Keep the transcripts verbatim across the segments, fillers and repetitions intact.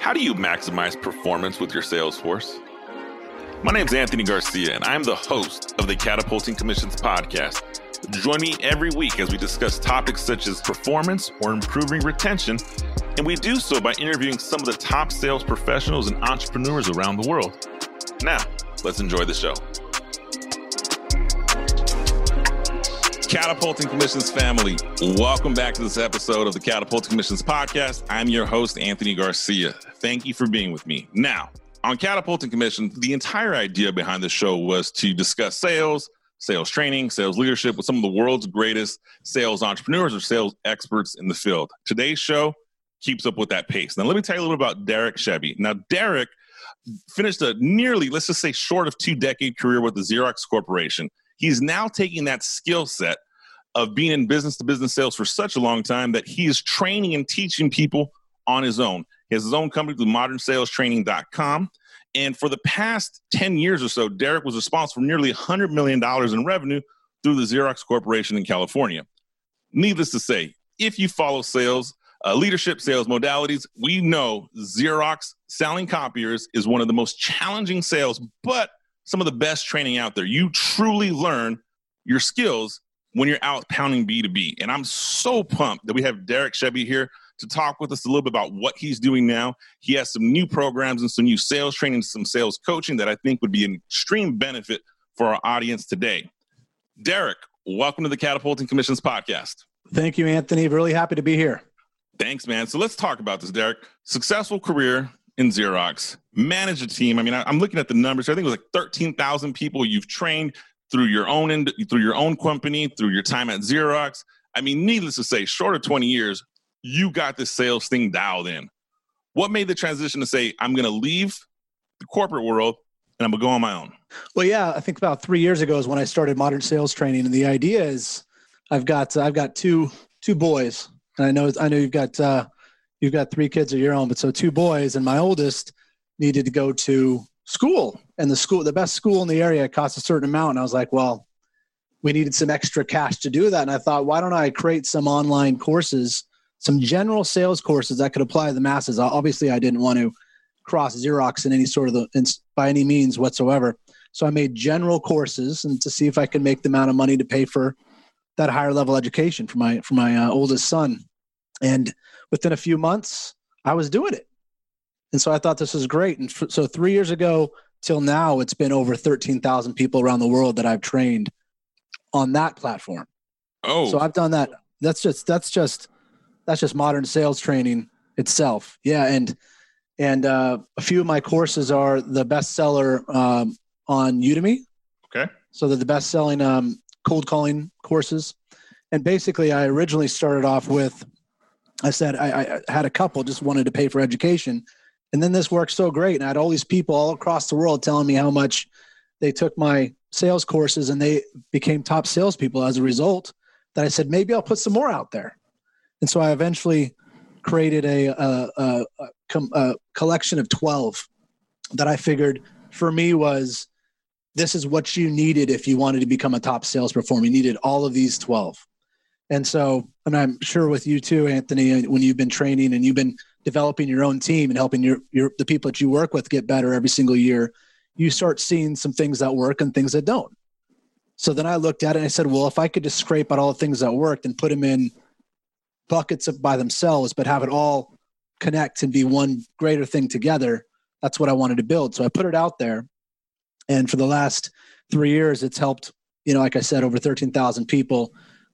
How do you maximize performance with your sales force? My name is Anthony Garcia, and I'm the host of the Catapulting Commissions podcast. Join me every week as we discuss topics such as performance or improving retention, and we do so by interviewing some of the top sales professionals and entrepreneurs around the world. Now, let's enjoy the show. Catapulting Commissions family, welcome back to this episode of the Catapulting Commissions podcast. I'm your host, Anthony Garcia. Thank you for being with me. Now, on Catapulting Commissions, the entire idea behind the show was to discuss sales, sales training, sales leadership with some of the world's greatest sales entrepreneurs or sales experts in the field. Today's show keeps up with that pace. Now, let me tell you a little bit about Derek Shebby. Now, Derek finished a nearly, let's just say, short of two-decade career with the Xerox Corporation. He's now taking that skill set of being in business-to-business sales for such a long time that he is training and teaching people on his own. He has his own company through Modern Sales Training dot com. And for the past ten years or so, Derek was responsible for nearly one hundred million dollars in revenue through the Xerox Corporation in California. Needless to say, if you follow sales, uh, leadership, sales modalities, we know Xerox selling copiers is one of the most challenging sales, but some of the best training out there. You truly learn your skills when you're out pounding B two B. And I'm so pumped that we have Derek Shebby here to talk with us a little bit about what he's doing now. He has some new programs and some new sales training, some sales coaching that I think would be an extreme benefit for our audience today. Derek, welcome to the Catapulting Commissions podcast. Thank you, Anthony. Really happy to be here. Thanks, man. So let's talk about this, Derek. Successful career in Xerox, manage a team. I mean, I, I'm looking at the numbers. I think it was like thirteen thousand people you've trained through your own ind- through your own company, through your time at Xerox. I mean, needless to say, short of twenty years, you got this sales thing dialed in. What made the transition to say, I'm going to leave the corporate world and I'm going to go on my own? Well, yeah, I think about three years ago is when I started Modern Sales Training. And the idea is I've got, I've got two, two boys. And I know, I know you've got, uh, you've got three kids of your own, but so two boys, and my oldest needed to go to school, and the school, the best school in the area cost a certain amount. And I was like, well, we needed some extra cash to do that. And I thought, why don't I create some online courses, some general sales courses that could apply to the masses? Obviously I didn't want to cross Xerox in any sort of the, in, by any means whatsoever. So I made general courses and to see if I could make the amount of money to pay for that higher level education for my, for my uh, oldest son. And within a few months, I was doing it. And so I thought this was great. And f- so three years ago till now, it's been over thirteen thousand people around the world that I've trained on that platform. Oh, so I've done that. That's just, that's just, that's just Modern Sales Training itself. Yeah. And, and uh, a few of my courses are the bestseller um, on Udemy. Okay. So they're the best selling um, cold calling courses. And basically I originally started off with, I said, I, I had a couple, just wanted to pay for education. And then this worked so great. And I had all these people all across the world telling me how much they took my sales courses and they became top salespeople as a result, that I said, maybe I'll put some more out there. And so I eventually created a, a, a, a collection of twelve that I figured for me was, this is what you needed if you wanted to become a top sales performer. You needed all of these twelve. And so, and I'm sure with you too, Anthony, when you've been training and you've been developing your own team and helping your, your the people that you work with get better every single year, you start seeing some things that work and things that don't. So then I looked at it and I said, well, if I could just scrape out all the things that worked and put them in buckets by themselves, but have it all connect and be one greater thing together, that's what I wanted to build. So I put it out there. And for the last three years, it's helped, you know, like I said, over thirteen thousand people.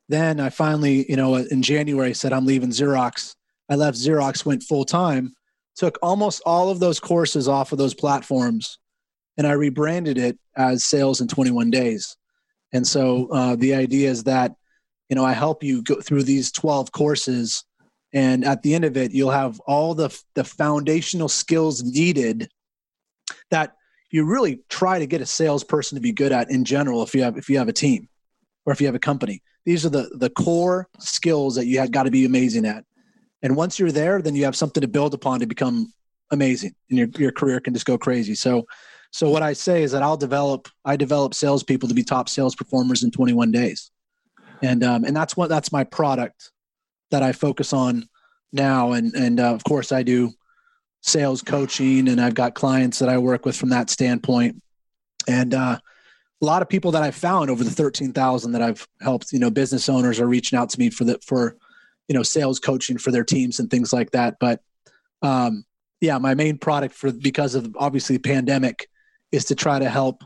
Then I finally, you know, in January said, I'm leaving Xerox. I left Xerox, went full-time, took almost all of those courses off of those platforms, and I rebranded it as Sales in twenty-one days. And so uh, the idea is that, you know, I help you go through these twelve courses, and at the end of it, you'll have all the the foundational skills needed that you really try to get a salesperson to be good at in general if you have if you have a team or if you have a company. These are the, the core skills that you have got to be amazing at. And once you're there, then you have something to build upon to become amazing, and your, your career can just go crazy. So, so what I say is that I'll develop, I develop salespeople to be top sales performers in twenty-one days. And, um, and that's what, that's my product that I focus on now. And, and uh, of course I do sales coaching, and I've got clients that I work with from that standpoint. And uh, a lot of people that I've found over the thirteen thousand that I've helped, you know, business owners are reaching out to me for the, for, you know, sales coaching for their teams and things like that. But um, yeah, my main product for, because of obviously pandemic, is to try to help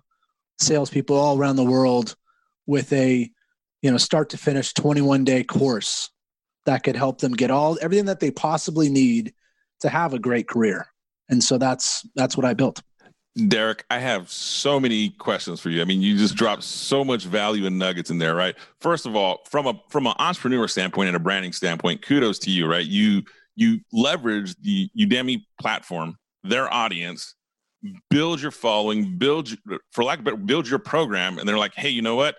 salespeople all around the world with a, you know, start to finish twenty-one day course that could help them get all, everything that they possibly need to have a great career. And so that's, that's what I built. Derek, I have so many questions for you. I mean, you just dropped so much value and nuggets in there, right? First of all, from a from an entrepreneur standpoint and a branding standpoint, kudos to you, right? You you leverage the Udemy platform, their audience, build your following, build for lack of better, build your program, and they're like, hey, you know what?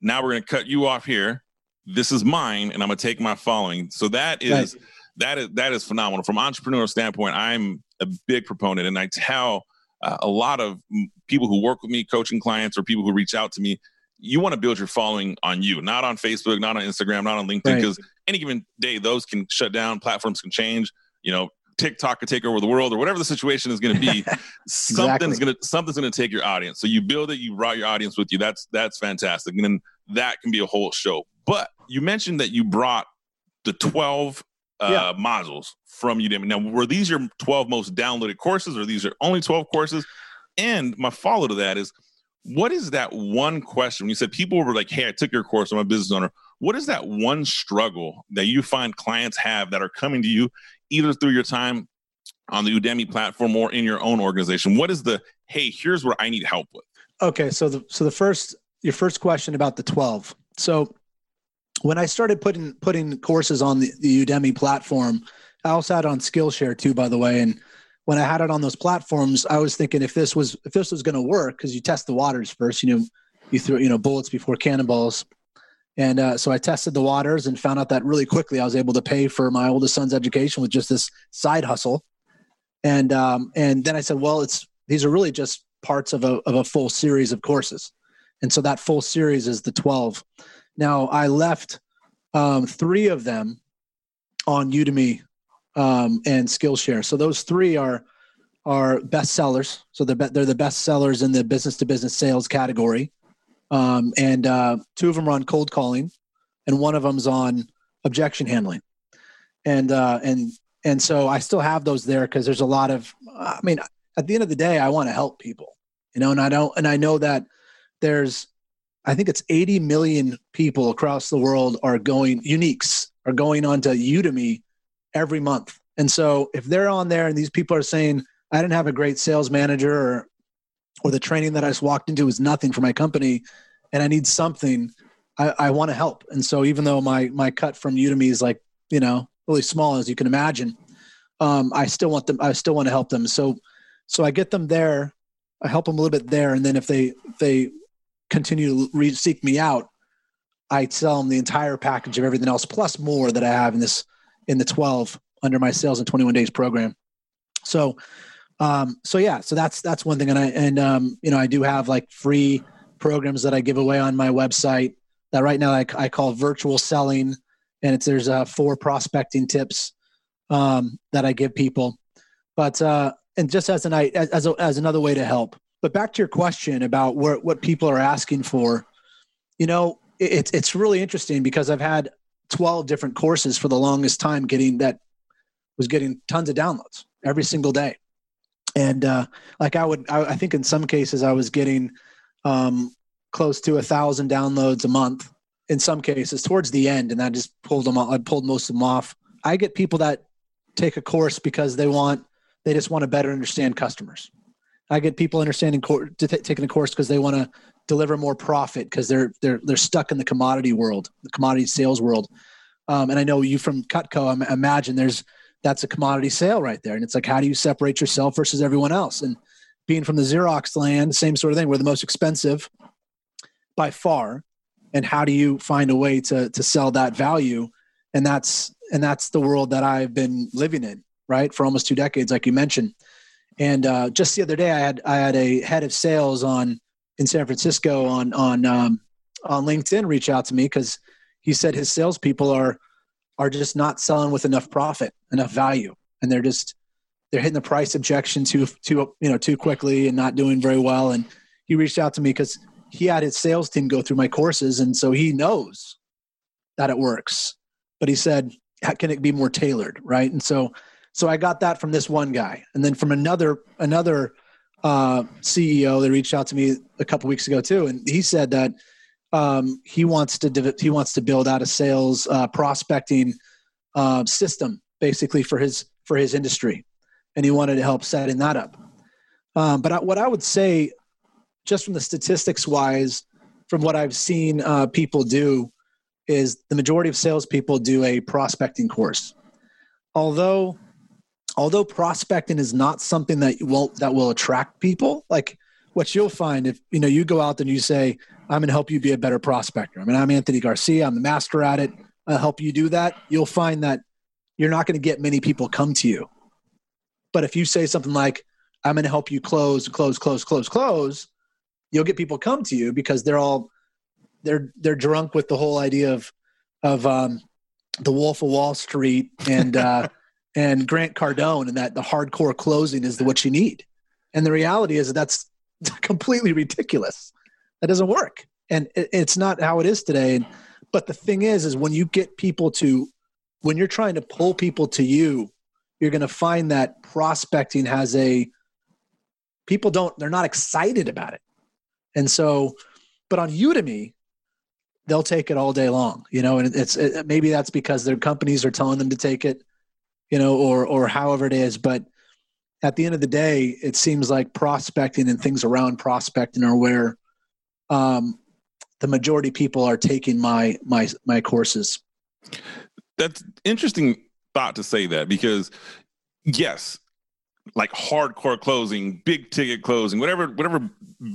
Now we're going to cut you off here. This is mine, and I'm going to take my following. So that is right. that is that is phenomenal. From an entrepreneur standpoint, I'm a big proponent, and I tell. Uh, a lot of people who work with me, coaching clients, or people who reach out to me, you want to build your following on you, not on Facebook, not on Instagram, not on LinkedIn, because right. any given day, those can shut down, platforms can change, you know, TikTok could take over the world, or whatever the situation is going to be, exactly. something's going to, something's going to take your audience. So you build it, you brought your audience with you. That's, that's fantastic. And then that can be a whole show. But you mentioned that you brought the twelve Uh, yeah. modules from Udemy. Now, were these your twelve most downloaded courses, or these are only twelve courses? And my follow to that is, what is that one question? When you said people were like, hey, I took your course, I'm a business owner. What is that one struggle that you find clients have that are coming to you either through your time on the Udemy platform or in your own organization? What is the, hey, here's where I need help with? Okay. So the, so the first, your first question about the twelve. So when I started putting putting courses on the, the Udemy platform, I also had it on Skillshare too, by the way. And when I had it on those platforms, I was thinking if this was if this was going to work, because you test the waters first, you know, you throw you know bullets before cannonballs. And uh, so I tested the waters and found out that really quickly I was able to pay for my oldest son's education with just this side hustle. And um, and then I said, well, it's these are really just parts of a of a full series of courses, and so that full series is the twelve. Now, I left um, three of them on Udemy um, and Skillshare. So those three are are best sellers. So they're, be- they're the best sellers in the business-to-business sales category. Um, and uh, two of them are on cold calling, and one of them's on objection handling. And uh, and and so I still have those there because there's a lot of, I mean, at the end of the day, I want to help people, you know, and I don't, and I know that there's, I think it's eighty million people across the world are going, uniques are going onto Udemy every month. And so if they're on there and these people are saying, I didn't have a great sales manager, or, or the training that I just walked into was nothing for my company, and I need something, I, I want to help. And so even though my, my cut from Udemy is like, you know, really small, as you can imagine, um, I still want them, I still want to help them. So, so I get them there, I help them a little bit there. And then if they, if they, continue to re- seek me out, I tell them the entire package of everything else, plus more that I have in this, in the twelve under my Sales in twenty-one days program. So, um, so yeah, so that's, that's one thing. And I, and, um, you know, I do have like free programs that I give away on my website that right now I, I call virtual selling. And it's, there's uh four prospecting tips, um, that I give people, but, uh, and just as an, as, as, a, as another way to help. But back to your question about where, what people are asking for, you know, it's it's really interesting because I've had twelve different courses for the longest time getting that was getting tons of downloads every single day. And uh, like I would, I, I think in some cases I was getting um, close to a thousand downloads a month in some cases towards the end. And I just pulled them off. I pulled most of them off. I get people that take a course because they want, they just want to better understand customers. I get people understanding cor- t- taking a course because they want to deliver more profit because they're they're they're stuck in the commodity world, the commodity sales world. Um, and I know you from Cutco. I imagine there's that's a commodity sale right there, and it's like, how do you separate yourself versus everyone else? And being from the Xerox land, same sort of thing. We're the most expensive by far, and how do you find a way to to sell that value? And that's and that's the world that I've been living in, right, for almost two decades, like you mentioned. And uh, just the other day, I had I had a head of sales on in San Francisco on on um, on LinkedIn reach out to me because he said his salespeople are are just not selling with enough profit, enough value, and they're just they're hitting the price objection too, too, you know, too quickly and not doing very well. And he reached out to me because he had his sales team go through my courses. And so he knows that it works, but he said, how can it be more tailored? Right. And so, so I got that from this one guy. And then from another, another uh, C E O that reached out to me a couple weeks ago too. And he said that um, he wants to, he wants to build out a sales uh, prospecting uh, system basically for his, for his industry. And he wanted to help setting that up. Um, but I, what I would say, just from the statistics wise, from what I've seen uh, people do, is the majority of salespeople do a prospecting course. Although, although prospecting is not something that will that will attract people, like what you'll find if you know you go out and you say, "I'm going to help you be a better prospector." I mean, I'm Anthony Garcia. I'm the master at it. I'll help you do that. You'll find that you're not going to get many people come to you. But if you say something like, "I'm going to help you close, close, close, close, close," you'll get people come to you because they're all, they're, they're drunk with the whole idea of, of um, the Wolf of Wall Street and, uh, and Grant Cardone, and that the hardcore closing is the, what you need. And the reality is that that's completely ridiculous. That doesn't work. And it, it's not how it is today. And, but the thing is, is when you get people to, when you're trying to pull people to you, you're going to find that prospecting has a, people don't, they're not excited about it. And so, but on Udemy, they'll take it all day long, you know, and it's, it, maybe that's because their companies are telling them to take it, you know, or, or however it is. But at the end of the day, it seems like prospecting and things around prospecting are where um, the majority of people are taking my, my, my courses. That's interesting thought to say that, because yes, like hardcore closing, big ticket closing, whatever, whatever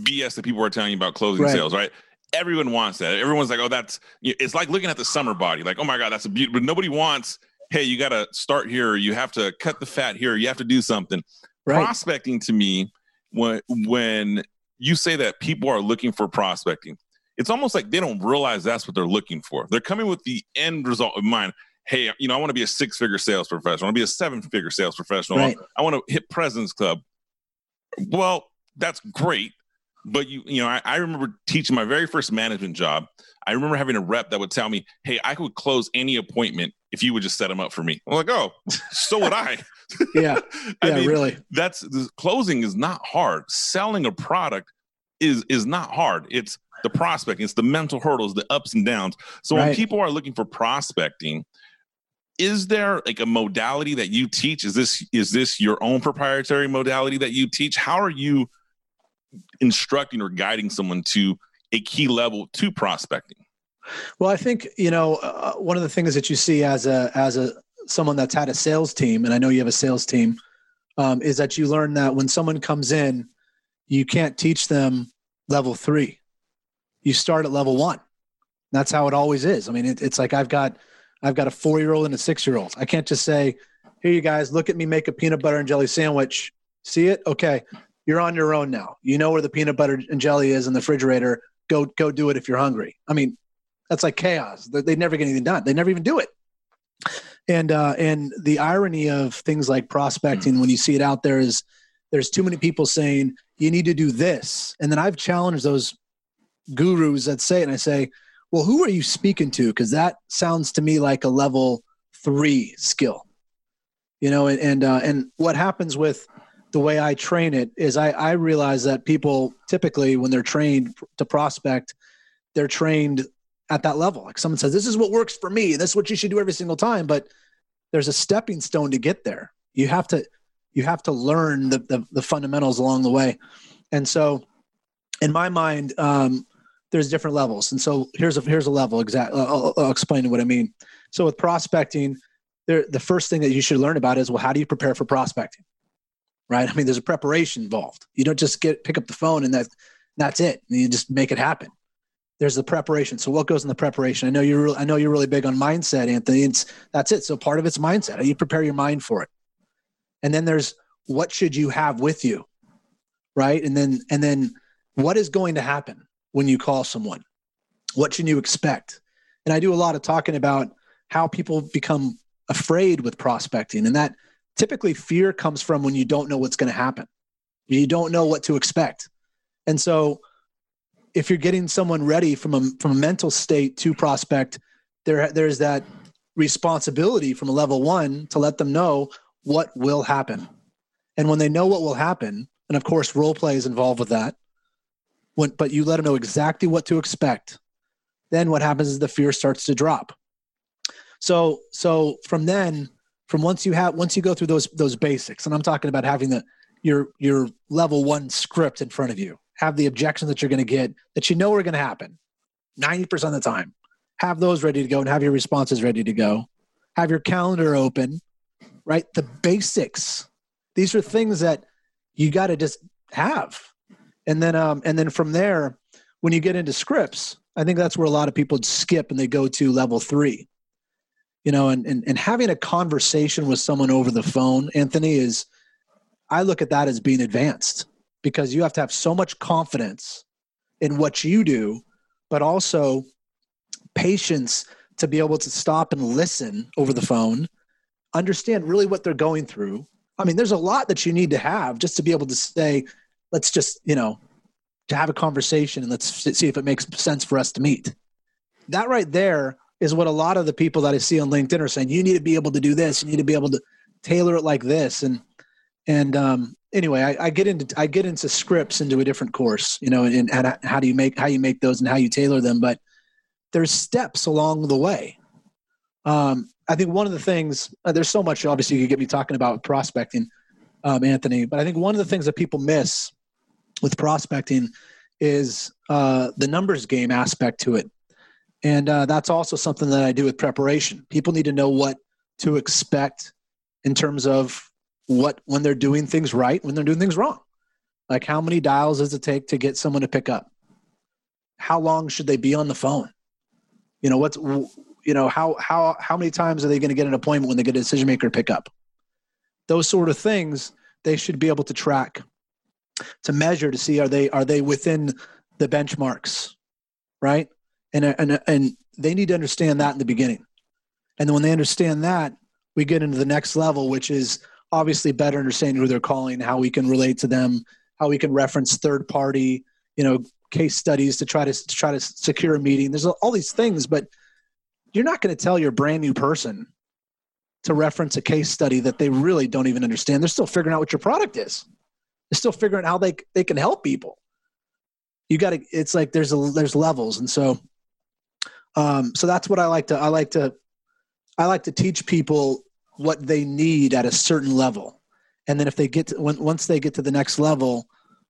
B S that people are telling you about closing right. sales, right? Everyone wants that. Everyone's like, oh, that's, it's like looking at the summer body. Like, oh my God, that's a beautiful, but nobody wants, hey, you got to start here. You have to cut the fat here. You have to do something. Right. Prospecting to me, when, when you say that people are looking for prospecting, it's almost like they don't realize that's what they're looking for. They're coming with the end result in mind. Hey, you know, I want to be a six-figure sales professional. I want to be a seven-figure sales professional. Right. I want to hit President's Club. Well, that's great. But, you you know, I, I remember teaching my very first management job. I remember having a rep that would tell me, hey, I could close any appointment if you would just set them up for me. I'm like, oh, so would I. yeah, I yeah, mean, really. That's this, closing is not hard. Selling a product is is not hard. It's the prospecting. It's the mental hurdles, the ups and downs. So right. when people are looking for prospecting, is there like a modality that you teach? Is this is this your own proprietary modality that you teach? How are you instructing or guiding someone to a key level to prospecting? Well, I think, you know, uh, one of the things that you see as a as a someone that's had a sales team, and I know you have a sales team, um, is that you learn that when someone comes in, you can't teach them level three. You start at level one. That's how it always is. I mean, it, it's like I've got I've got a four-year-old and a six-year-old. I can't just say, here, you guys, look at me make a peanut butter and jelly sandwich. See it? Okay. You're on your own now. You know where the peanut butter and jelly is in the refrigerator. Go go do it if you're hungry. I mean, that's like chaos. They never get anything done. They never even do it. And uh, and the irony of things like prospecting, when you see it out there, is there's too many people saying, you need to do this. And then I've challenged those gurus that say it, and I say, well, who are you speaking to? Because that sounds to me like a level three skill, you know. And and, uh, and what happens with the way I train it is I, I realize that people typically, when they're trained to prospect, they're trained at that level. Like someone says, this is what works for me. That's what you should do every single time. But there's a stepping stone to get there. You have to you have to learn the the, the fundamentals along the way. And so, in my mind, um, there's different levels. And so here's a, here's a level exactly. I'll, I'll explain what I mean. So with prospecting, there, the first thing that you should learn about is, well, how do you prepare for prospecting? Right. I mean, there's a preparation involved. You don't just get, pick up the phone and that that's it. And you just make it happen. There's the preparation. So what goes in the preparation? I know you're really, I know you're really big on mindset, Anthony. It's that's it. So part of it's mindset. You prepare your mind for it. And then there's, what should you have with you? Right. And then, and then what is going to happen when you call someone? What should you expect? And I do a lot of talking about how people become afraid with prospecting, and that typically fear comes from when you don't know what's going to happen. You don't know what to expect. And so if you're getting someone ready from a, from a mental state to prospect, there there's that responsibility from a level one to let them know what will happen. And when they know what will happen, and of course, role play is involved with that, when, but you let them know exactly what to expect, then what happens is the fear starts to drop. So so from then, from once you have once you go through those those basics, and I'm talking about having the your your level one script in front of you, have the objections that you're going to get that you know are going to happen ninety percent of the time. Have those ready to go and have your responses ready to go. Have your calendar open, right? The basics. These are things that you got to just have. And then um, and then from there, when you get into scripts, I think that's where a lot of people skip and they go to level three. You know, and and, and having a conversation with someone over the phone, Anthony, is, I look at that as being advanced because you have to have so much confidence in what you do, but also patience to be able to stop and listen over the phone, understand really what they're going through. I mean, there's a lot that you need to have just to be able to say, let's just, you know, to have a conversation and let's see if it makes sense for us to meet. That right there is what a lot of the people that I see on LinkedIn are saying. You need to be able to do this. You need to be able to tailor it like this. And, and um, anyway, I, I get into, I get into scripts into a different course, you know, and, and how do you make, how you make those and how you tailor them. But there's steps along the way. Um, I think one of the things, uh, there's so much obviously you could get me talking about prospecting, um, Anthony, but I think one of the things that people miss with prospecting is uh, the numbers game aspect to it. And uh, that's also something that I do with preparation. People need to know what to expect in terms of what, when they're doing things right, when they're doing things wrong. Like how many dials does it take to get someone to pick up? How long should they be on the phone? You know, what's, you know, how, how, how many times are they going to get an appointment when they get a decision maker to pick up? Those sort of things they should be able to track, to measure, to see, are they, are they within the benchmarks? Right. And, and, and they need to understand that in the beginning. And then when they understand that, we get into the next level, which is obviously better understanding who they're calling, how we can relate to them, how we can reference third party, you know, case studies to try to, to try to secure a meeting. There's all these things, but you're not going to tell your brand new person to reference a case study that they really don't even understand. They're still figuring out what your product is. They're still figuring out how they, they can help people. You got to, it's like, there's a, there's levels. And so, um, so that's what I like to, I like to, I like to teach people what they need at a certain level. And then if they get to, when, once they get to the next level,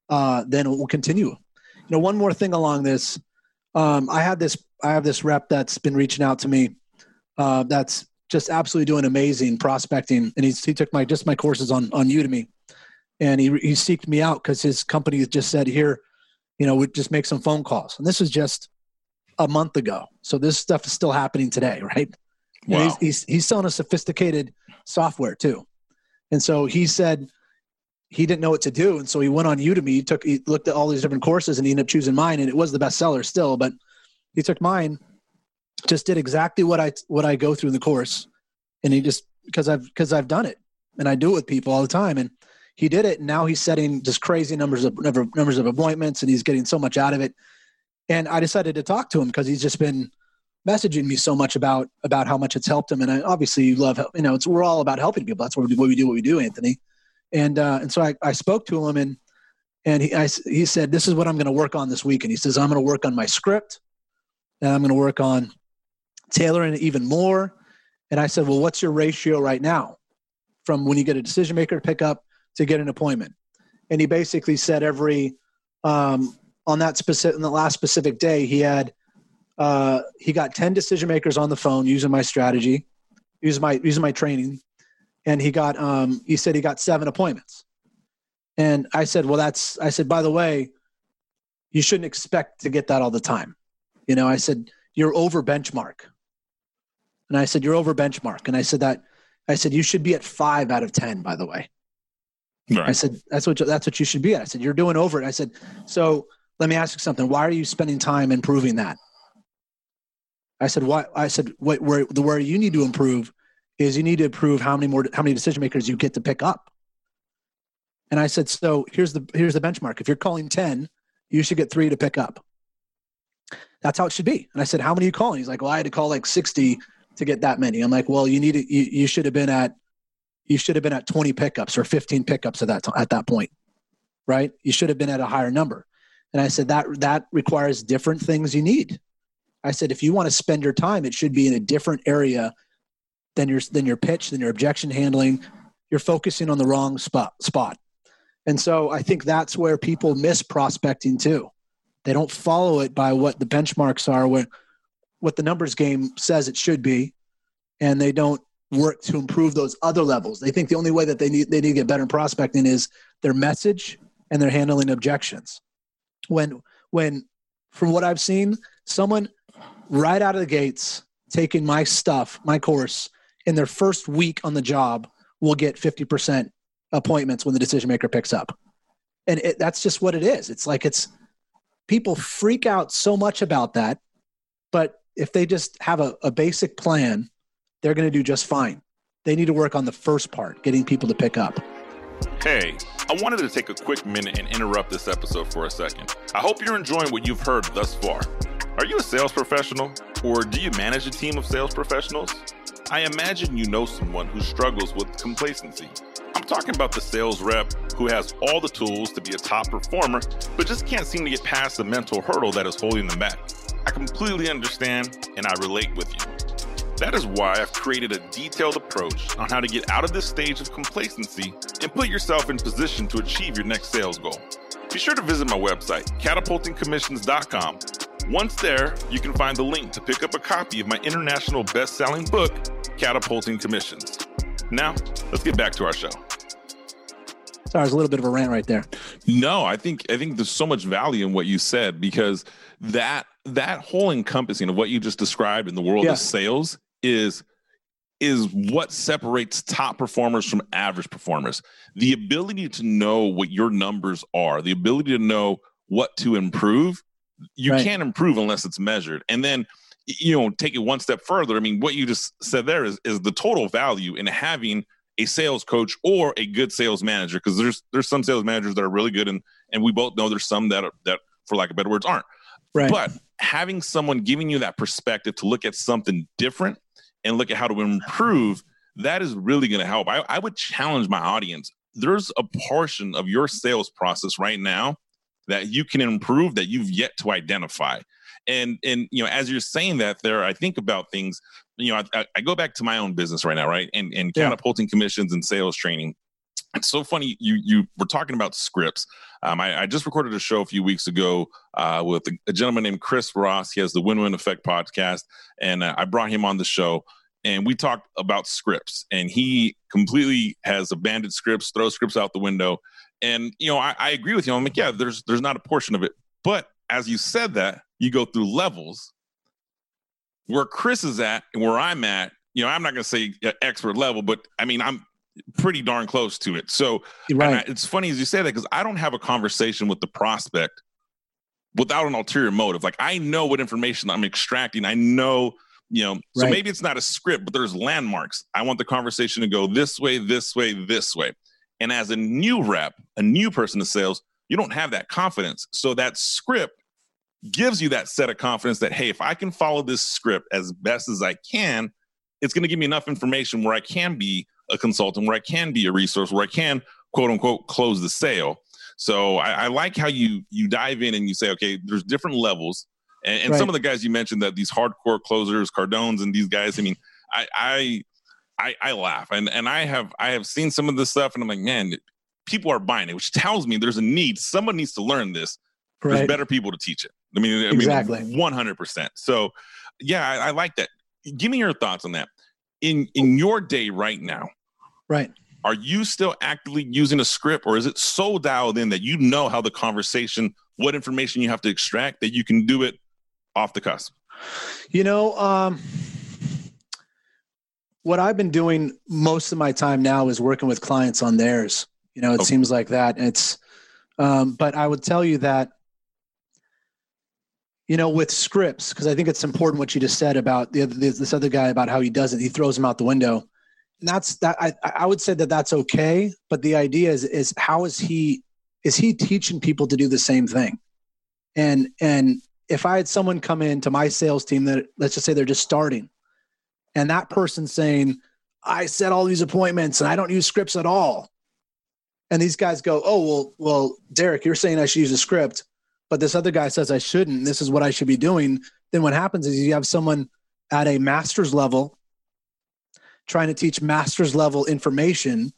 uh, then we'll continue. You know, one more thing along this, um, I had this, I have this rep that's been reaching out to me, uh, that's just absolutely doing amazing prospecting. And he's, he took my, just my courses on, on Udemy, and he, he seeked me out because his company just said, here, you know, we just make some phone calls. And this was just a month ago. So this stuff is still happening today. Right. Wow. And he's, he's, he's selling a sophisticated software too. And so he said, he didn't know what to do. And so he went on Udemy, he took, he looked at all these different courses and he ended up choosing mine, and it was the bestseller still, but he took mine, just did exactly what I, what I go through in the course. And he just, cause I've, cause I've done it and I do it with people all the time. And he did it. And now he's setting just crazy numbers of numbers of appointments, and he's getting so much out of it. And I decided to talk to him cause he's just been messaging me so much about, about how much it's helped him. And I obviously you love help, you know, it's, we're all about helping people. That's what we do, what we do, what we do, Anthony. And uh, and so I, I spoke to him, and and he I, he said, this is what I'm going to work on this weekend. He says, I'm going to work on my script, and I'm going to work on tailoring it even more. And I said, well, what's your ratio right now from when you get a decision maker to pick up to get an appointment? And he basically said every um, on that specific on the last specific day he had uh, he got ten decision makers on the phone using my strategy, using my using my training. And he got, um, he said he got seven appointments. And I said, well, that's, I said, by the way, you shouldn't expect to get that all the time. You know, I said, you're over benchmark. And I said, you're over benchmark. And I said that, I said, you should be at five out of ten, by the way. Right. I said, that's what, that's what you should be at. I said, you're doing over it. I said, so let me ask you something. Why are you spending time improving that? I said, why? I said, what, where, where you need to improve is you need to improve how many more, how many decision makers you get to pick up. And I said, so here's the, here's the benchmark. If you're calling ten, you should get three to pick up. That's how it should be. And I said, how many are you calling? He's like, well, I had to call like sixty to get that many. I'm like, well, you need to, you, you should have been at, you should have been at twenty pickups or fifteen pickups at that, at that point, right? You should have been at a higher number. And I said, that, that requires different things you need. I said, if you want to spend your time, it should be in a different area than your, than your pitch, than your objection handling. You're focusing on the wrong spot spot. And so I think that's where people miss prospecting too. They don't follow it by what the benchmarks are, what, what the numbers game says it should be. And they don't work to improve those other levels. They think the only way that they need, they need to get better in prospecting is their message and their handling objections. When, when from what I've seen, someone right out of the gates taking my stuff, my course, in their first week on the job will get fifty percent appointments when the decision maker picks up. And it, that's just what it is. It's like it's, people freak out so much about that, but if they just have a, a basic plan, they're going to do just fine. They need to work on the first part, getting people to pick up. Hey, I wanted to take a quick minute and interrupt this episode for a second. I hope you're enjoying what you've heard thus far. Are you a sales professional, or do you manage a team of sales professionals? I imagine you know someone who struggles with complacency. I'm talking about the sales rep who has all the tools to be a top performer, but just can't seem to get past the mental hurdle that is holding them back. I completely understand, and I relate with you. That is why I've created a detailed approach on how to get out of this stage of complacency and put yourself in position to achieve your next sales goal. Be sure to visit my website, catapulting commissions dot com. Once there, you can find the link to pick up a copy of my international best-selling book, Catapulting Commissions. Now, let's get back to our show. Sorry, it was a little bit of a rant right there. No, I think I think there's so much value in what you said, because that that whole encompassing of what you just described in the world yeah. of sales is is what separates top performers from average performers. The ability to know what your numbers are, the ability to know what to improve. You right. can't improve unless it's measured. And then, you know, take it one step further. I mean, what you just said there is is the total value in having a sales coach or a good sales manager, because there's there's some sales managers that are really good, and and we both know there's some that are, that for lack of better words aren't. Right. But having someone giving you that perspective to look at something different and look at how to improve, that is really going to help. I, I would challenge my audience. There's a portion of your sales process right now that you can improve that you've yet to identify. And, and, you know, as you're saying that there, I think about things, you know, I, I go back to my own business right now, right? And, and yeah. Catapulting Commissions and sales training. It's so funny. You, you were talking about scripts. Um, I, I just recorded a show a few weeks ago uh, with a, a gentleman named Chris Ross. He has the Win-Win Effect podcast. And uh, I brought him on the show, and we talked about scripts, and he completely has abandoned scripts, throws scripts out the window. And, you know, I, I agree with you. I'm like, yeah, there's, there's not a portion of it, but as you said that, you go through levels where Chris is at and where I'm at. You know, I'm not going to say expert level, but I mean, I'm pretty darn close to it. So right. I, it's funny as you say that, because I don't have a conversation with the prospect without an ulterior motive. Like, I know what information I'm extracting. I know, you know, so right. maybe it's not a script, but there's landmarks. I want the conversation to go this way, this way, this way. And as a new rep, a new person to sales, you don't have that confidence. So that script gives you that set of confidence that, hey, if I can follow this script as best as I can, it's going to give me enough information where I can be a consultant, where I can be a resource, where I can, quote unquote, close the sale. So I, I like how you you dive in and you say, okay, there's different levels. And, and right. some of the guys you mentioned, that these hardcore closers, Cardones and these guys, I mean, I I I, I laugh. And, and I have I have seen some of this stuff, and I'm like, man, people are buying it, which tells me there's a need. Someone needs to learn this. Right. There's better people to teach it. I mean, I mean, exactly. one hundred percent. So yeah, I, I like that. Give me your thoughts on that. In in your day right now, right? Are you still actively using a script, or is it so dialed in that you know how the conversation, what information you have to extract, that you can do it off the cusp? You know, um, what I've been doing most of my time now is working with clients on theirs. You know, it okay. seems like that. It's, um, but I would tell you that, you know, with scripts, because I think it's important what you just said about the, the this other guy, about how he does it. He throws them out the window. that's that. I, I would say that that's okay. But the idea is, is how is he, is he teaching people to do the same thing? And, and if I had someone come into my sales team that, let's just say they're just starting, and that person saying, I set all these appointments and I don't use scripts at all. And these guys go, oh, well, well, Derek, you're saying I should use a script, but this other guy says I shouldn't. This is what I should be doing. Then what happens is you have someone at a master's level trying to teach master's level information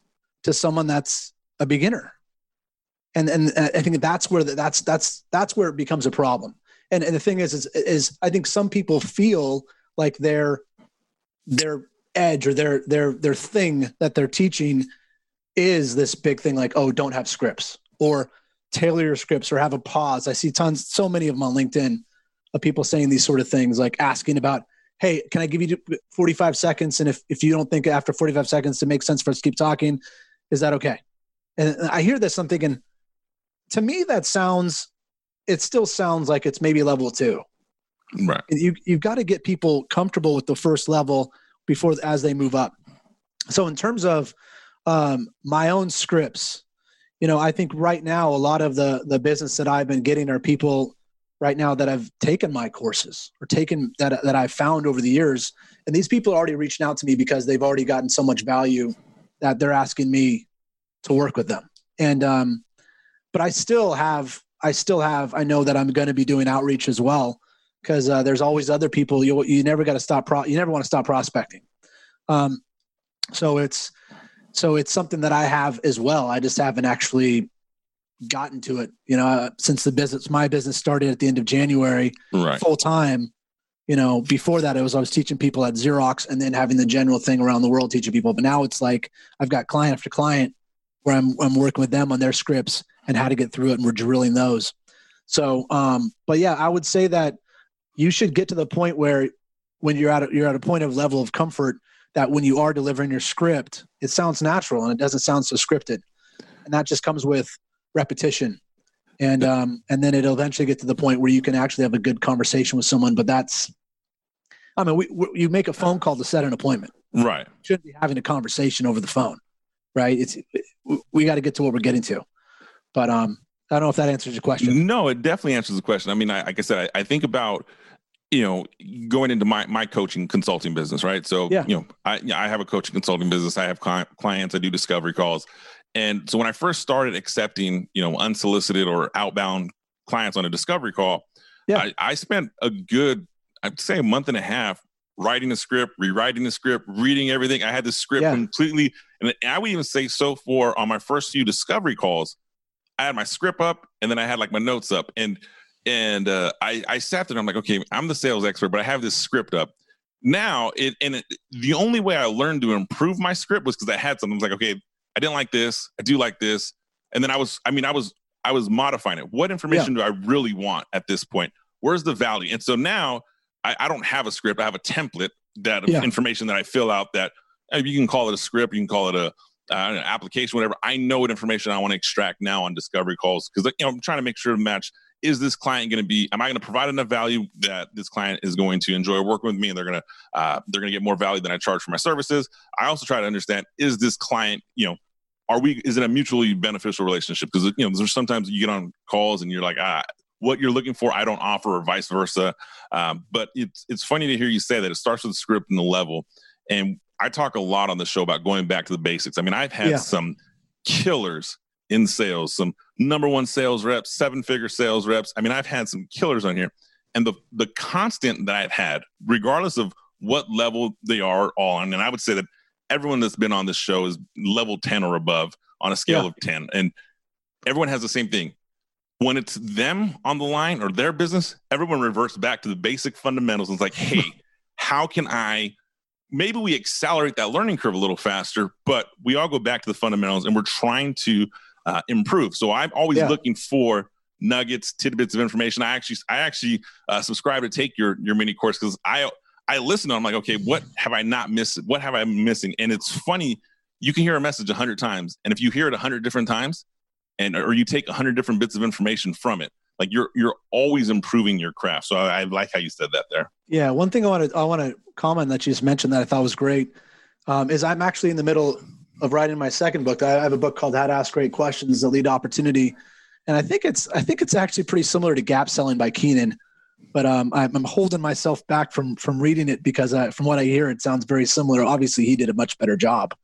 to someone that's a beginner. And and I think that's where the, that's that's that's where it becomes a problem. And and the thing is, is is I think some people feel like their their edge or their their their thing that they're teaching is this big thing, like, oh, don't have scripts or tailor your scripts or have a pause. I see tons, so many of them on LinkedIn, of people saying these sort of things, like asking about, hey, can I give you forty-five seconds? And if, if you don't think after forty-five seconds it makes sense for us to keep talking, is that okay? And I hear this, I'm thinking, to me, that sounds, it still sounds like it's maybe level two. Right. You, you've got to get people comfortable with the first level before, as they move up. So in terms of um, my own scripts, you know, I think right now, a lot of the, the business that I've been getting are people right now that have taken my courses or taken that, that I've found over the years. And these people are already reaching out to me because they've already gotten so much value that they're asking me to work with them. And, um, but I still have, I still have, I know that I'm going to be doing outreach as well, because uh, there's always other people. You you never got to stop, pro- you never want to stop prospecting. Um, so it's, so it's something that I have as well. I just haven't actually gotten to it, you know, uh, since the business, my business started at the end of January, right, full time. You know, before that, it was, I was teaching people at Xerox and then having the general thing around the world teaching people. But now it's like, I've got client after client where I'm, I'm working with them on their scripts and how to get through it. And we're drilling those. So, um, but yeah, I would say that you should get to the point where when you're at a, you're at a point of level of comfort that when you are delivering your script, it sounds natural and it doesn't sound so scripted. And that just comes with repetition. And, um, and then it'll eventually get to the point where you can actually have a good conversation with someone, but that's, I mean, we, we, you make a phone call to set an appointment, right? You shouldn't be having a conversation over the phone, right? It's, we got to get to what we're getting to. But um, I don't know if that answers your question. No, it definitely answers the question. I mean, I, like I said, I, I think about, you know, going into my, my coaching consulting business, right? So, yeah. you know, I, I have a coaching consulting business. I have cli- clients, I do discovery calls. And so when I first started accepting, you know, unsolicited or outbound clients on a discovery call, yeah. I, I spent a good, I'd say a month and a half writing the script, rewriting the script, reading everything. I had the script yeah. completely. And I would even say so for on my first few discovery calls, I had my script up and then I had like my notes up. And and uh, I, I sat there and I'm like, okay, I'm the sales expert, but I have this script up. Now, it and it, the only way I learned to improve my script was because I had something. I was like, okay, I didn't like this. I do like this. And then I was, I mean, I was, I was modifying it. What information yeah. do I really want at this point? Where's the value? And so now I, I don't have a script. I have a template that yeah. information that I fill out that you can call it a script. You can call it a, uh, an application, whatever. I know what information I want to extract now on discovery calls. Cause you know, I'm trying to make sure to match, is this client going to be, am I going to provide enough value that this client is going to enjoy working with me and they're going to, uh, they're going to get more value than I charge for my services. I also try to understand, is this client, you know, are we, is it a mutually beneficial relationship? Because, you know, there's sometimes you get on calls and you're like, ah, what you're looking for, I don't offer, or vice versa. Um, but it's, it's funny to hear you say that it starts with the script and the level. And I talk a lot on the show about going back to the basics. I mean, I've had yeah. some killers in sales, some number one sales reps, seven figure sales reps. I mean, I've had some killers on here, and the, the constant that I've had, regardless of what level they are on. And I would say that everyone that's been on this show is level ten or above on a scale yeah. of ten. And everyone has the same thing. When it's them on the line or their business, everyone reverts back to the basic fundamentals. And it's like, hey, how can I, maybe we accelerate that learning curve a little faster, but we all go back to the fundamentals and we're trying to uh, improve. So I'm always yeah. looking for nuggets, tidbits of information. I actually, I actually uh, subscribe to take your, your mini course. Cause I, I listen to, I'm like, okay, what have I not missed? What have I been missing? And it's funny. You can hear a message a hundred times. And if you hear it a hundred different times and, or you take a hundred different bits of information from it, like you're, you're always improving your craft. So I, I like how you said that there. Yeah. One thing I want to, I want to comment that you just mentioned that I thought was great. um, is I'm actually in the middle of writing my second book. I have a book called How to Ask Great Questions to Lead Opportunity. And I think it's I think it's actually pretty similar to Gap Selling by Keenan, but um, I'm, I'm holding myself back from from reading it because I, from what I hear, it sounds very similar. Obviously, he did a much better job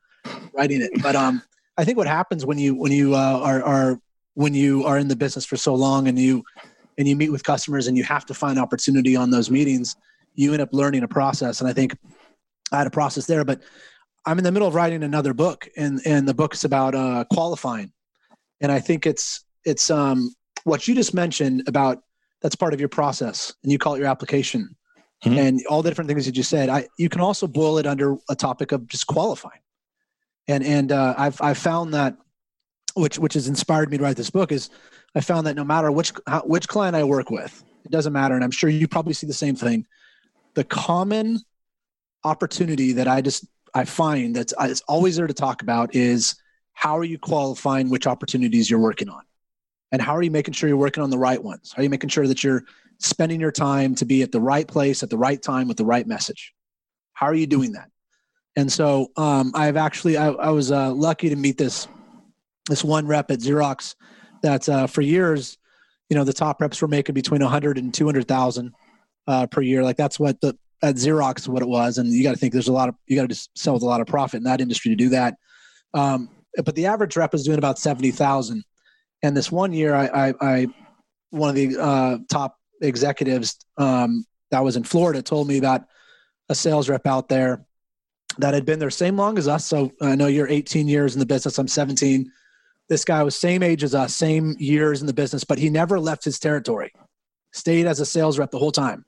writing it. But um, I think what happens when you when you uh, are are when you are in the business for so long and you and you meet with customers and you have to find opportunity on those meetings, you end up learning a process. And I think I had a process there, but I'm in the middle of writing another book, and and the book's about uh, qualifying, and I think it's. It's um, what you just mentioned about that's part of your process, and you call it your application, mm-hmm. and all the different things that you said. I you can also boil it under a topic of just qualifying, and and uh, I've I've found that, which which has inspired me to write this book, is I found that no matter which how, which client I work with, it doesn't matter, and I'm sure you probably see the same thing. The common opportunity that I just I find that's it's always there to talk about is how are you qualifying which opportunities you're working on. And how are you making sure you're working on the right ones? How are you making sure that you're spending your time to be at the right place at the right time with the right message? How are you doing that? And so um, I've actually, I, I was uh, lucky to meet this this one rep at Xerox that uh, for years, you know, the top reps were making between one hundred and two hundred thousand uh, per year. Like that's what the, at Xerox, what it was. And you got to think there's a lot of, you got to just sell with a lot of profit in that industry to do that. Um, but the average rep is doing about seventy thousand. And this one year, I, I, I one of the uh, top executives um, that was in Florida told me about a sales rep out there that had been there same long as us. So I know you're eighteen years in the business. I'm seventeen. This guy was same age as us, same years in the business, but he never left his territory, stayed as a sales rep the whole time.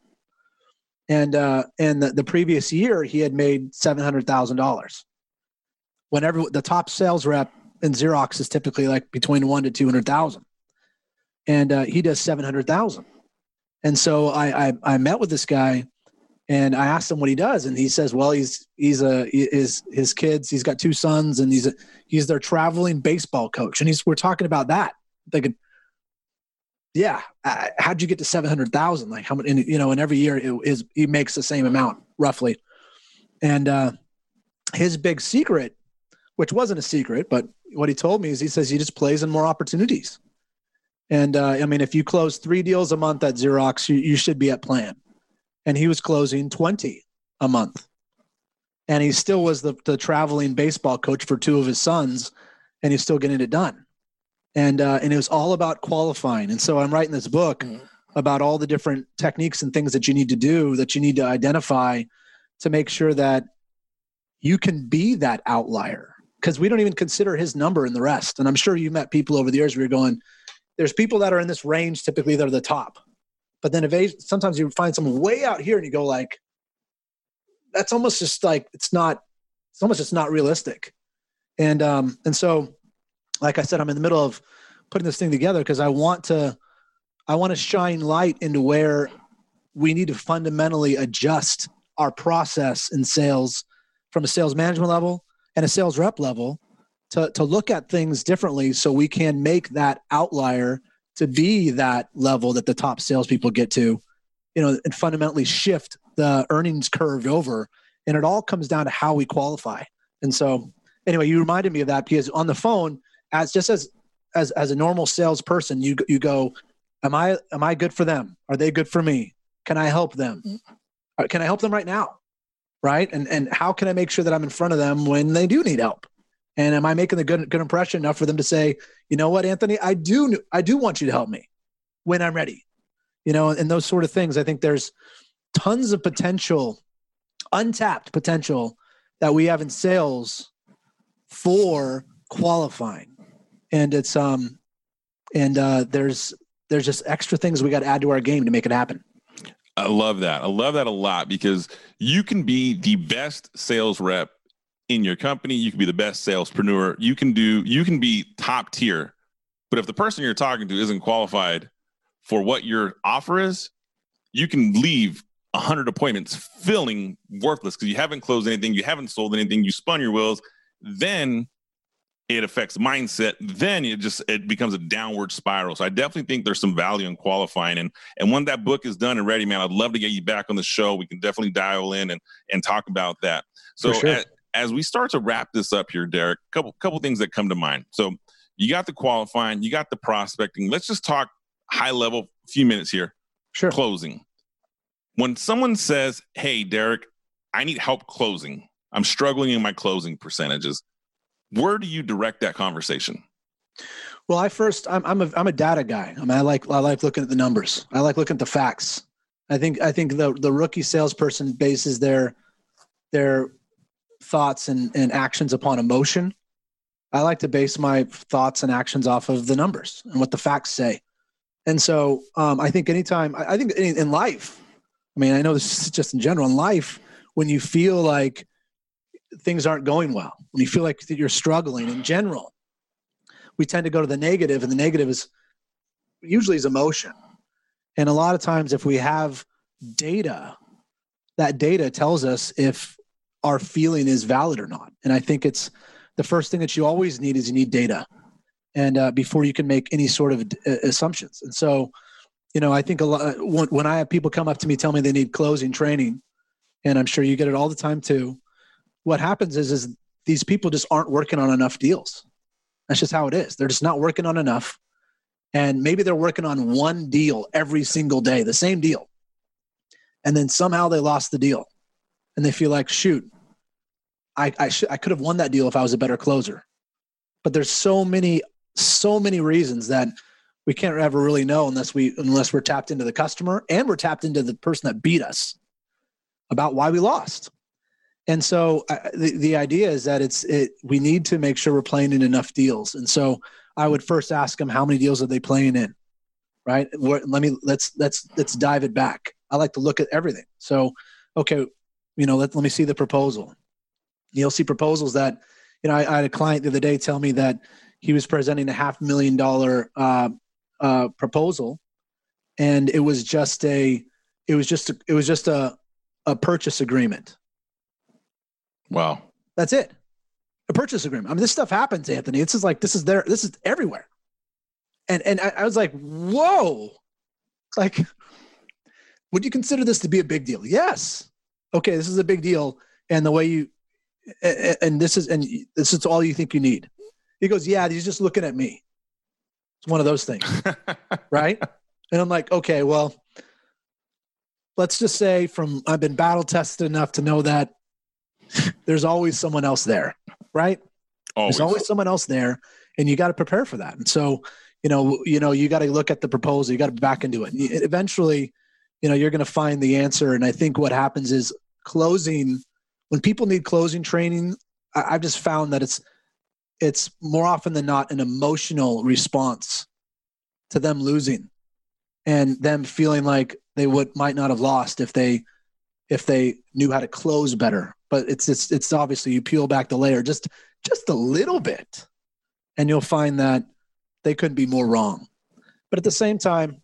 And uh, and the, the previous year, he had made seven hundred thousand dollars. Whenever the top sales rep and Xerox is typically like between one to two hundred thousand, and uh, he does seven hundred thousand. And so I, I I met with this guy, and I asked him what he does, and he says, "Well, he's he's a is his kids. He's got two sons, and he's a, he's their traveling baseball coach." And he's we're talking about that. Thinking, yeah, I, how'd you get to seven hundred thousand? Like how much? And, you know, and every year it is he makes the same amount roughly, and uh, his big secret, which wasn't a secret, but what he told me is he says he just plays in more opportunities. And uh, I mean, if you close three deals a month at Xerox, you, you should be at plan. And he was closing twenty a month. And he still was the, the traveling baseball coach for two of his sons, and he's still getting it done. And, uh, and it was all about qualifying. And so I'm writing this book mm-hmm. about all the different techniques and things that you need to do, that you need to identify to make sure that you can be that outlier. Because we don't even consider his number in the rest. And I'm sure you met people over the years where you're going, there's people that are in this range, typically they're the top. But then if, sometimes you find someone way out here and you go like, that's almost just like, it's not, it's almost just not realistic. And um, and so, like I said, I'm in the middle of putting this thing together because I want to, I want to shine light into where we need to fundamentally adjust our process in sales from a sales management level and a sales rep level to, to look at things differently so we can make that outlier to be that level that the top salespeople get to, you know, and fundamentally shift the earnings curve over. And it all comes down to how we qualify. And so anyway, you reminded me of that because on the phone, as just as, as, as a normal salesperson, you, you go, am I, am I good for them? Are they good for me? Can I help them? Can I help them right now? Right? And and how can I make sure that I'm in front of them when they do need help? And am I making a good good impression enough for them to say, you know what, Anthony, I do I do want you to help me when I'm ready, you know, and those sort of things. I think there's tons of potential, untapped potential that we have in sales for qualifying, and it's um, and uh, there's there's just extra things we got to add to our game to make it happen. I love that. I love that a lot because you can be the best sales rep in your company. You can be the best salespreneur. You can do, you can be top tier, but if the person you're talking to isn't qualified for what your offer is, you can leave a hundred appointments feeling worthless because you haven't closed anything. You haven't sold anything. You spun your wheels. Then it affects mindset. Then it just, it becomes a downward spiral. So I definitely think there's some value in qualifying. And, and when that book is done and ready, man, I'd love to get you back on the show. We can definitely dial in and, and talk about that. So sure. at, as we start to wrap this up here, Derek, a couple, couple things that come to mind. So you got the qualifying, you got the prospecting. Let's just talk high level, a few minutes here. Sure. Closing. When someone says, hey, Derek, I need help closing. I'm struggling in my closing percentages. Where do you direct that conversation? Well, I first, I'm, I'm a, I'm a data guy. I mean, I like, I like looking at the numbers. I like looking at the facts. I think, I think the, the rookie salesperson bases their, their thoughts and, and actions upon emotion. I like to base my thoughts and actions off of the numbers and what the facts say. And so um, I think anytime, I, I think in, in life, I mean, I know this is just in general in life, when you feel like things aren't going well, when you feel like that you're struggling in general, we tend to go to the negative, and the negative is usually is emotion. And a lot of times if we have data, that data tells us if our feeling is valid or not. And I think it's the first thing that you always need is you need data and uh, before you can make any sort of uh, assumptions. And so, you know, I think a lot, when, when I have people come up to me, tell me they need closing training, and I'm sure you get it all the time too. What happens is, is these people just aren't working on enough deals. That's just how it is. They're just not working on enough. And maybe they're working on one deal every single day, the same deal. And then somehow they lost the deal. And they feel like, shoot, I I, sh- I could have won that deal if I was a better closer. But there's so many, so many reasons that we can't ever really know unless, we, unless we're tapped into the customer and we're tapped into the person that beat us about why we lost. And so uh, the, the idea is that it's it we need to make sure we're playing in enough deals. And so I would first ask them, how many deals are they playing in, right? What, let me let's let's let's dive it back. I like to look at everything. So, okay, you know, let let me see the proposal. You'll see proposals that, you know, I, I had a client the other day tell me that he was presenting a half million dollar uh, uh, proposal, and it was just a it was just a, it was just a a purchase agreement. Wow, that's it. A purchase agreement. I mean, this stuff happens, Anthony. This is like, this is there. This is everywhere. And and I, I was like, whoa, like, would you consider this to be a big deal? Yes. Okay, this is a big deal. And the way you, and, and this is, and this is all you think you need. He goes, yeah, he's just looking at me. It's one of those things, right? And I'm like, okay, well, let's just say from, I've been battle tested enough to know that there's always someone else there. Right? Always. There's always someone else there, and you got to prepare for that. And so, you know, you know, you got to look at the proposal. You got to back into it. And eventually, you know, you're going to find the answer. And I think what happens is closing. When people need closing training, I, I've just found that it's it's more often than not an emotional response to them losing, and them feeling like they would might not have lost if they if they knew how to close better. But it's, it's it's obviously you peel back the layer just just a little bit, and you'll find that they couldn't be more wrong. But at the same time,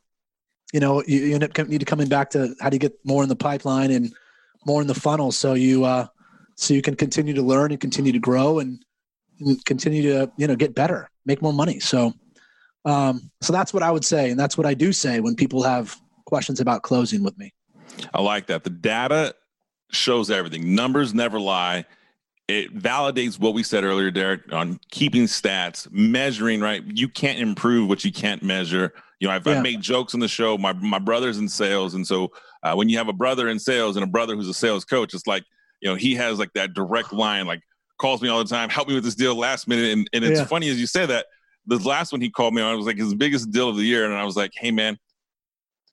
you know, you, you end up need to coming back to how do you get more in the pipeline and more in the funnel, so you uh, so you can continue to learn and continue to grow and continue to, you know, get better, make more money. So um, so that's what I would say, and that's what I do say when people have questions about closing with me. I like that. The data shows everything. Numbers never lie. It validates what we said earlier, Derek, on keeping stats, measuring, right? You can't improve what you can't measure. You know, I've, yeah. I've made jokes on the show. My my brother's in sales. And so uh, when you have a brother in sales and a brother who's a sales coach, it's like, you know, he has like that direct line, like calls me all the time, help me with this deal last minute. And, and it's yeah. funny as you say that, this last one he called me on, it was like his biggest deal of the year. And I was like, hey man,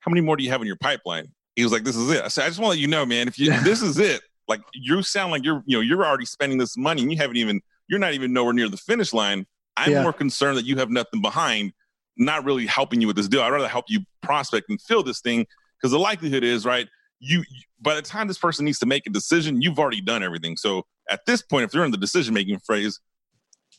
how many more do you have in your pipeline? He was like, this is it. I said, I just want to let you know, man, if you, yeah. this is it, like you sound like you're, you know, you're already spending this money and you haven't even, you're not even nowhere near the finish line. I'm yeah. more concerned that you have nothing behind, not really helping you with this deal. I'd rather help you prospect and fill this thing. Cause the likelihood is, right, you, by the time this person needs to make a decision, you've already done everything. So at this point, if they're in the decision-making phase,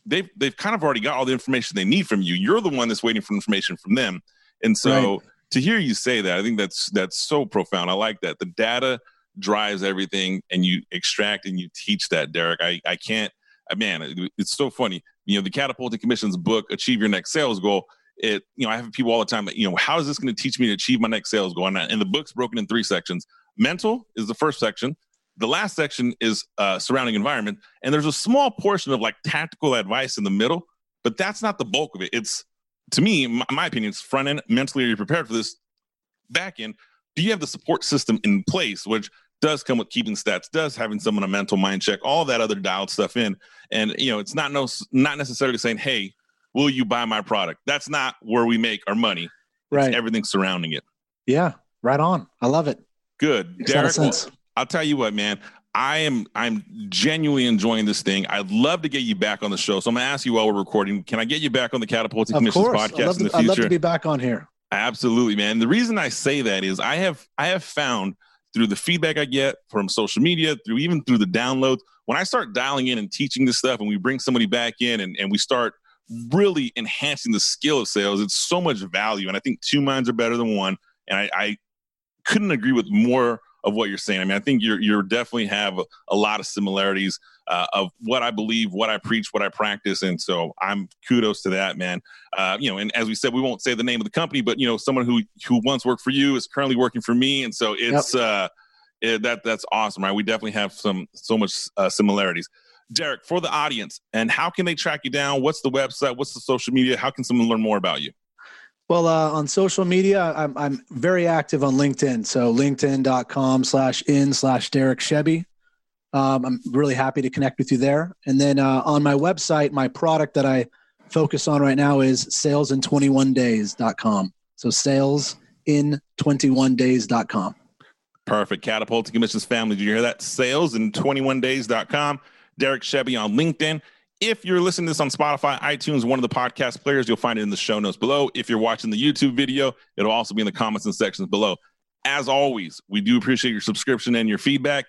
they've, they've kind of already got all the information they need from you. You're the one that's waiting for information from them. And so, right. to hear you say that, I think that's that's so profound. I like that. The data drives everything, and you extract and you teach that, Derek. I, I can't, man, it, it's so funny. You know, the Catapulting Commissions book, Achieve Your Next Sales Goal, it, you know, I have people all the time that, you know, how is this going to teach me to achieve my next sales goal? And, I, and the book's broken in three sections. Mental is the first section. The last section is uh, surrounding environment. And there's a small portion of like tactical advice in the middle, but that's not the bulk of it. It's, to me, my, my opinion, it's front end, mentally, are you prepared for this? Back end, do you have the support system in place, which does come with keeping stats, does having someone a mental mind check, all that other dialed stuff in. And, you know, it's not no, not necessarily saying, hey, will you buy my product? That's not where we make our money. Right. It's everything surrounding it. Yeah. Right on. I love it. Good. Makes Derek, well, I'll tell you what, man, I am, I'm genuinely enjoying this thing. I'd love to get you back on the show. So I'm going to ask you while we're recording, can I get you back on the Catapulting Commissions podcast in the future? I'd love to be back on here. Absolutely, man. The reason I say that is I have, I have found through the feedback I get from social media, through even through the downloads, when I start dialing in and teaching this stuff and we bring somebody back in and, and we start really enhancing the skill of sales, it's so much value. And I think two minds are better than one. And I, I couldn't agree with more of what you're saying. I mean, I think you're, you're definitely have a, a lot of similarities uh, of what I believe, what I preach, what I practice. And so I'm kudos to that, man. Uh, you know, and as we said, we won't say the name of the company, but you know, someone who, who once worked for you is currently working for me. And so it's, yep. uh, it, that that's awesome, right? We definitely have some, so much uh, similarities. Derek, for the audience, and how can they track you down? What's the website? What's the social media? How can someone learn more about you? Well, uh, on social media, I'm, I'm very active on LinkedIn. So linkedin.com slash in slash Derek Shebby. Um, I'm really happy to connect with you there. And then uh, on my website, my product that I focus on right now is sales in twenty-one days dot com. So sales in twenty-one days dot com. Perfect. Catapulting Commissions family. Did you hear that? sales in twenty-one days dot com. Derek Shebby on LinkedIn. If you're listening to this on Spotify, iTunes, one of the podcast players, you'll find it in the show notes below. If you're watching the YouTube video, it'll also be in the comments and sections below. As always, we do appreciate your subscription and your feedback.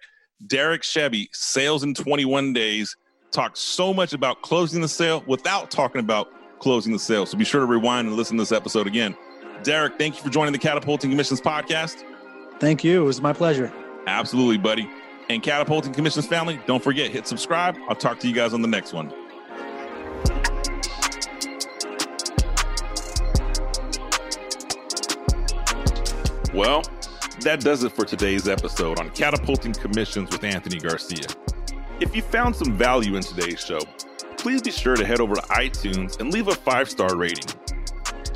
Derek Shebby, Sales in twenty-one Days, talks so much about closing the sale without talking about closing the sale. So be sure to rewind and listen to this episode again. Derek, thank you for joining the Catapulting Commissions podcast. Thank you. It was my pleasure. Absolutely, buddy. And Catapulting Commissions family, don't forget, hit subscribe. I'll talk to you guys on the next one. Well, that does it for today's episode on Catapulting Commissions with Anthony Garcia. If you found some value in today's show, please be sure to head over to iTunes and leave a five-star rating.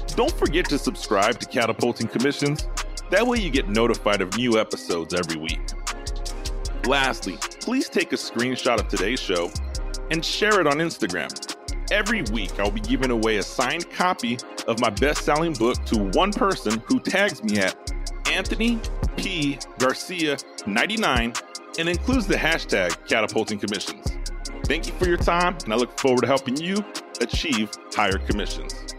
Don't forget to subscribe to Catapulting Commissions. That way you get notified of new episodes every week. Lastly, please take a screenshot of today's show and share it on Instagram. Every week, I'll be giving away a signed copy of my best-selling book to one person who tags me at Anthony P. Garcia ninety-nine and includes the hashtag Catapulting Commissions. Thank you for your time, and I look forward to helping you achieve higher commissions.